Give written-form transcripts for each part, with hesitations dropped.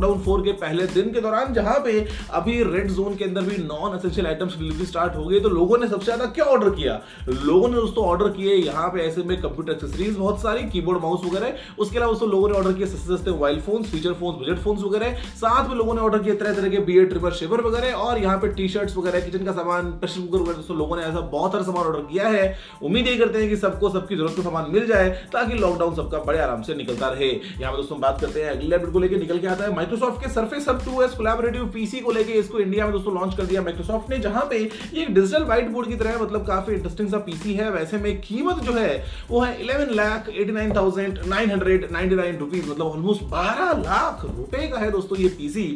Lockdown 4 के पहले दिन के दौरान, जहां पे अभी रेड जोन के अंदर भी non essential items delivery start हो गई, तो लोगों ने सबसे ज्यादा क्या ऑर्डर किया, लोगों ने दोस्तों ऑर्डर किए यहाँ पे ऐसे में कंप्यूटर एक्सेसरीज बहुत सारी, कीबोर्ड माउस वगैरह। उसके अलावा दोस्तों लोगों ने ऑर्डर किए सस्ते सस्ते mobile phone, feature phone, budget phone वगैरह। साथ में लोगों ने ऑर्डर किए तरह तरह के बियर, ट्रिपर, शेवर वगैरह, और यहाँ पे टी शर्ट्स वगैरह, किचन का सामान, प्रेशर कुकर वगैरह। दोस्तों लोगों ने ऐसा बहुत सारा सामान ऑर्डर किया है। उम्मीद यही करते हैं कि सबको सबकी जरूरत का सामान मिल जाए ताकि लॉकडाउन सबका बड़े आराम से निकलता रहे। यहाँ पे दोस्तों बात करते हैं अगले अपडेट को लेकर निकल के आता है माइक्रोसॉफ्ट के Surface hub 2S collaborative PC को लेके। इसको इंडिया में दोस्तों लॉन्च कर दिया माइक्रोसॉफ्ट ने, जहां पे ये एक डिजिटल व्हाइट बोर्ड की तरह है, मतलब काफी इंटरेस्टिंग सा पीसी है। वैसे में कीमत जो है वो है 11,89,999 रुपीज, मतलब ऑलमोस्ट 12 लाख रुपए का है दोस्तों ये पीसी।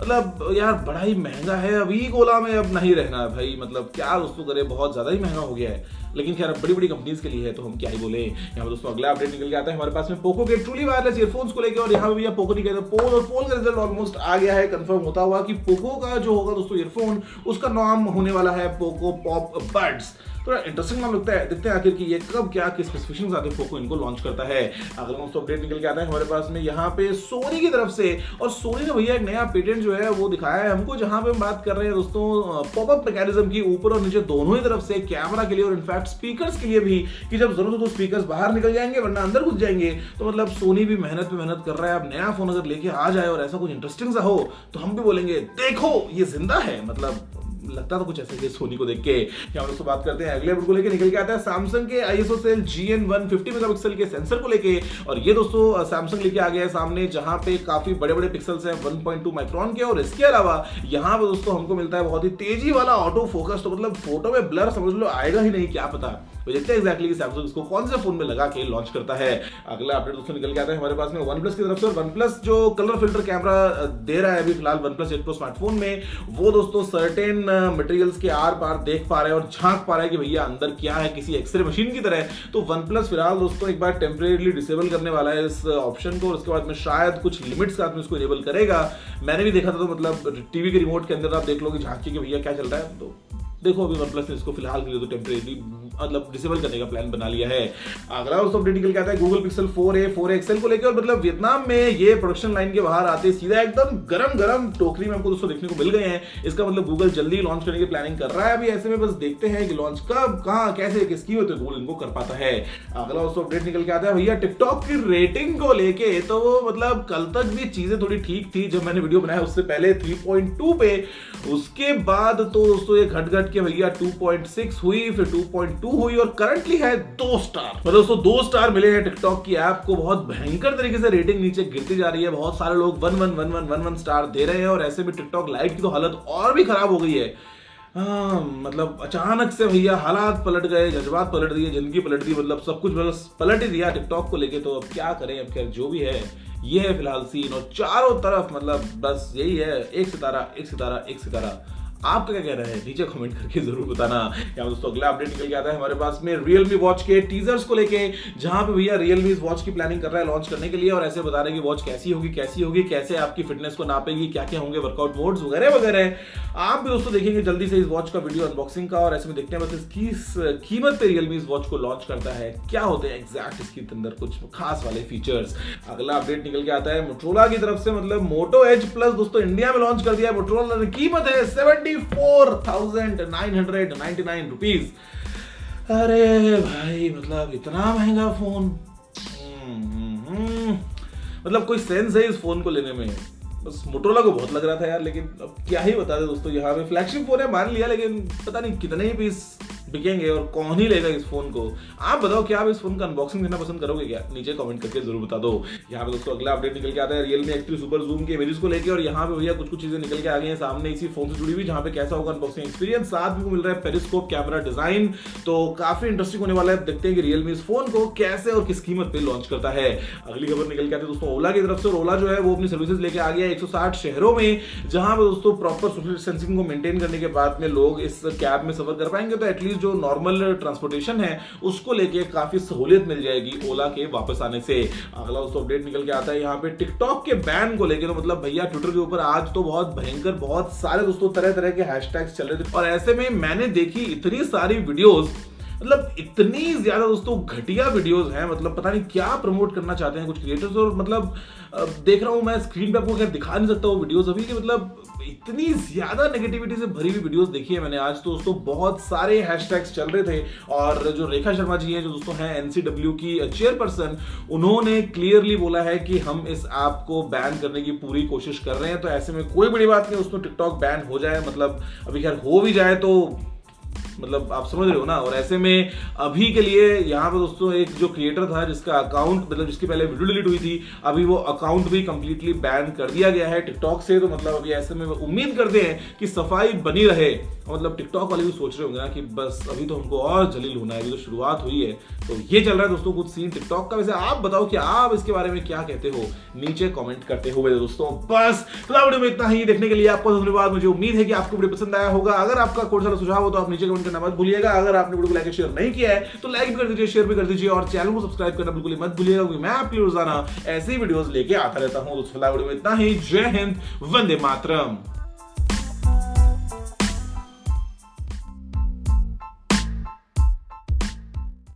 मतलब यार बड़ा ही महंगा है। अभी ओला में अब नहीं रहना है भाई, मतलब क्या दोस्तों करें, बहुत ज़्यादा ही महंगा हो गया है। लेकिन खैर अब बड़ी बड़ी कंपनीज के लिए है तो हम क्या ही बोले। यहाँ पर दोस्तों अगला अपडेट निकल के आता है हमारे पास में पोको के ट्रूली वायरलेस ईयरफोन्स को लेकर, और यहाँ पे भी पोको नहीं कहते पोल, और पोल का रिजल्ट ऑलमोस्ट आ गया है कंफर्म होता हुआ कि पोको का जो होगा दोस्तों ईयरफोन, उसका नाम होने वाला है पोको पॉप बड्स। थोड़ा इंटरेस्टिंग नाम लगता है, देखते हैं आखिर कि ये कब क्या किस स्पेसिफिकेशंस आते हैं पोको इनको लॉन्च करता है। अगला दोस्तों अपडेट निकल के आता है हमारे पास में यहाँ पे सोनी की तरफ से, और सोनी ने भैया एक नया पेटेंट जो है वो दिखाया है हमको, जहाँ पे हम बात कर रहे हैं दोस्तों पॉपअप मैकेनिज्म की, ऊपर और नीचे दोनों ही तरफ से, कैमरा के लिए और इनफैक्ट स्पीकर्स के लिए भी, कि जब जरूरत हो तो स्पीकर्स बाहर निकल जाएंगे वरना अंदर घुस जाएंगे। तो मतलब सोनी भी मेहनत पे मेहनत कर रहा है। अब नया फोन अगर लेके आ जाए और ऐसा कुछ इंटरेस्टिंग सा हो तो हम भी बोलेंगे देखो ये जिंदा है, मतलब लगता था कुछ ऐसा कि सोनी को देख के। यहाँ दोस्तों बात करते हैं अगले अपडेट को लेके निकल के आता है सैमसंग के ISOCELL GN1 50 मेगापिक्सल के सेंसर को लेके, और ये दोस्तों सैमसंग लेके आ गया है सामने, जहां पे काफी बड़े बड़े पिक्सल्स हैं 1.2 माइक्रोन के। और इसके अलावा यहाँ पे दोस्तों हमको मिलता है बहुत ही तेजी वाला ऑटो फोकस, तो मतलब फोटो में ब्लर समझ लो आएगा ही नहीं, क्या पता। तो देखते हैं एक्जैक्टली कि सैमसंग इसको कौन से फोन में लगा के लॉन्च करता है। अगला अपडेट दोस्तों निकल के आता है हमारे पास में OnePlus की तरफ से, और OnePlus जो कलर फिल्टर कैमरा दे रहा है अभी फिलहाल OnePlus 8 Pro स्मार्टफोन में, वो दोस्तों सर्टेन मटेरियल्स के आर पार देख पा रहे हैं और झांक पा रहे हैं कि भैया अंदर क्या है, किसी एक्सरे मशीन की तरह। तो OnePlus फिलहाल दोस्तों एक बार टेम्परेरीली डिसेबल करने वाला है इस ऑप्शन को, और उसके बाद में शायद कुछ लिमिट्स के साथ में इसको इनेबल करेगा। मैंने भी देखा था, तो मतलब टीवी के रिमोट के अंदर आप देख लो कि झांक के भैया क्या चल रहा है। तो देखो अभी OnePlus ने इसको फिलहाल के लिए तो टेम्परेरी मतलब डिसेबल करने का प्लान बना लिया है। अगला दोस्तों अपडेट निकल के आता है गूगल पिक्सल 4a एक्सेल को लेकर, और मतलब वियतनाम में ये प्रोडक्शन लाइन के बाहर आते सीधा एकदम गरम गरम टोकरी में हमको दोस्तों देखने को मिल गए हैं। इसका मतलब गूगल जल्दी लॉन्च करने की प्लानिंग कर रहा है। अभी ऐसे में बस देखते हैं कि लॉन्च कब, कहाँ, कैसे, किसकी हो तो गूगल इनको कर पाता है। अगला दोस्तों अपडेट निकल के आता है भैया टिकटॉक की रेटिंग को लेके, तो मतलब कल तक भी चीजें थोड़ी ठीक थी, जब मैंने वीडियो बनाया उससे पहले 3.2 पे, उसके बाद तो दोस्तों ये घट घट के भैया 2.6 हुई, फिर 2.2 हुई, और करंटली है 2 स्टार। मतलब दोस्तों 2 स्टार मिले हैं टिकटॉक की ऐप को। बहुत भयंकर तरीके से रेटिंग नीचे गिरती जा रही है, बहुत सारे लोग 1 स्टार दे रहे हैं, और ऐसे में टिकटॉक लाइट की तो हालत और भी खराब हो गई है। मतलब अचानक से भैया हालात पलट गए, जज्बात पलट दिए, जिंदगी पलट दी, मतलब सब कुछ पलट ही दिया टिकटॉक को लेके। तो अब क्या करें, अब खैर जो भी है ये है फिलहाल सीन, और चारों तरफ मतलब बस यही है, एक सितारा, एक सितारा, एक सितारा। आपका क्या कहना है नीचे कमेंट करके जरूर बताना। यहाँ दोस्तों अगला अपडेट निकल के आता है हमारे पास में Realme वॉच के टीजर्स को लेके, जहां पे भैया Realme वॉच की प्लानिंग कर रहा है लॉन्च करने के लिए, और ऐसे बता रहे हैं कि वॉच कैसी होगी, कैसी होगी, कैसे आपकी फिटनेस को नापेगी, क्या क्या होंगे वर्कआउट मोड्स वगैरह वगैरह। आप भी दोस्तों देखेंगे जल्दी से इस वॉच का वीडियो अनबॉक्सिंग का, और ऐसे में देखते हैं बस इसकी कीमत पर Realme इस वॉच को लॉन्च करता है, क्या होते हैं एग्जैक्ट इसके अंदर कुछ खास वाले फीचर्स। अगला अपडेट निकल के आता है Motorola की तरफ से, मतलब मोटो एज प्लस दोस्तों इंडिया में लॉन्च कर दिया Motorola ने, कीमत है 74,999 रुपीस। अरे भाई मतलब इतना महंगा फोन, मतलब कोई सेंस है इस फोन को लेने में, बस मोटोरोला को बहुत लग रहा था यार। लेकिन अब क्या ही बता दें दोस्तों, यहाँ पे फ्लैगशिप फोन है मान लिया, लेकिन पता नहीं कितने ही पीस बिकेंगे और कौन ही लेगा इस फोन को। आप बताओ क्या आप इस फोन का अनबॉक्सिंग देना पसंद करोगे क्या, नीचे कमेंट करके जरूर बता दो। यहाँ पे दोस्तों अगला अपडेट निकल के आता है Realme X3 सुपर जूम के इमेजेस को लेके, और यहाँ पे भैया कुछ कुछ चीजें निकल के आ गई हैं सामने इसी फोन से जुड़ी हुई, जहाँ पे कैसा होगा अनबॉक्सिंग एक्सपीरियंस। साथ में मिल रहा है पेरिस्कोप कैमरा डिजाइन, तो काफी इंटरेस्टिंग होने वाला है। देखते हैं कि Realme इस फोन को कैसे और किस कीमत पर लॉन्च करता है। अगली खबर निकल के आती है दोस्तों ओला की तरफ से, और ओला जो है वो अपनी सर्विसेज लेके आ गया 160 शहरों में, जहाँ पे दोस्तों प्रॉपर सोशल डिस्टेंसिंग को मेंटेन करने के बाद में लोग इस कैब में सफर कर पाएंगे, तो एटलीस्ट जो नॉर्मल ट्रांसपोर्टेशन है उसको लेके काफी सहूलियत मिल जाएगी ओला के वापस आने से। अगला दोस्तों अपडेट निकल के आता है यहाँ पे टिकटॉक के बैन को लेके, तो मतलब भैया ट्विटर के ऊपर आज तो बहुत भयंकर बहुत सारे दोस्तों तरह तरह के हैशटैग्स चल रहे थे, और ऐसे में मैंने देखी इतनी सारी वीडियोज मतलब इतनी ज्यादा दोस्तों घटिया वीडियोस हैं, मतलब पता नहीं क्या प्रमोट करना चाहते हैं कुछ क्रिएटर्स। और मतलब देख रहा हूँ मैं स्क्रीन पे, आपको खैर दिखा नहीं सकता वो वीडियोस अभी कि मतलब इतनी ज़्यादा नेगेटिविटी से भरी हुई वीडियोस देखी है मैंने आज। तो दोस्तों बहुत सारे हैशटैग्स चल रहे थे और जो रेखा शर्मा जी हैं, जो दोस्तों हैं एनसीडब्ल्यू की चेयरपर्सन, उन्होंने क्लियरली बोला है कि हम इस ऐप को बैन करने की पूरी कोशिश कर रहे हैं। तो ऐसे में कोई बड़ी बात नहीं, उसमें टिकटॉक बैन हो जाए, मतलब अभी खैर हो भी जाए तो मतलब आप समझ रहे हो ना। और ऐसे में अभी के लिए यहाँ पर दोस्तों एक जो क्रिएटर था जिसका अकाउंट, मतलब जिसकी पहले वीडियो डिलीट हुई थी, अभी वो अकाउंट भी कंप्लीटली बैन कर दिया गया है टिकटॉक से। तो मतलब अभी ऐसे में उम्मीद करते हैं कि सफाई बनी रहे। मतलब टिकटॉक वाले भी सोच रहे होंगे ना कि बस अभी तो हमको और जलील होना है, अभी तो शुरुआत हुई है। तो ये चल रहा है दोस्तों कुछ सीन टिकटॉक का। वैसे आप बताओ कि आप इसके बारे में क्या कहते हो, नीचे कॉमेंट करते हुए दोस्तों। बस फिलहाल वीडियो में इतना ही। देखने के लिए आपको धन्यवाद। मुझे उम्मीद है कि आपको वीडियो पसंद आया होगा। अगर आपका कोई सारा सुझाव हो तो आप नीचे कमेंट करना मत भूलिएगा। अगर आपने वीडियो को लाइक शेयर नहीं किया है तो लाइक भी कर दीजिए, शेयर भी कर दीजिए और चैनल को सब्सक्राइब करना बिल्कुल मत भूलिएगा, क्योंकि मैं आपके लिए रोजाना ऐसी वीडियोस लेके आता रहता हूं। तो फिलहाल वीडियो में इतना ही। जय हिंद, वंदे मातरम।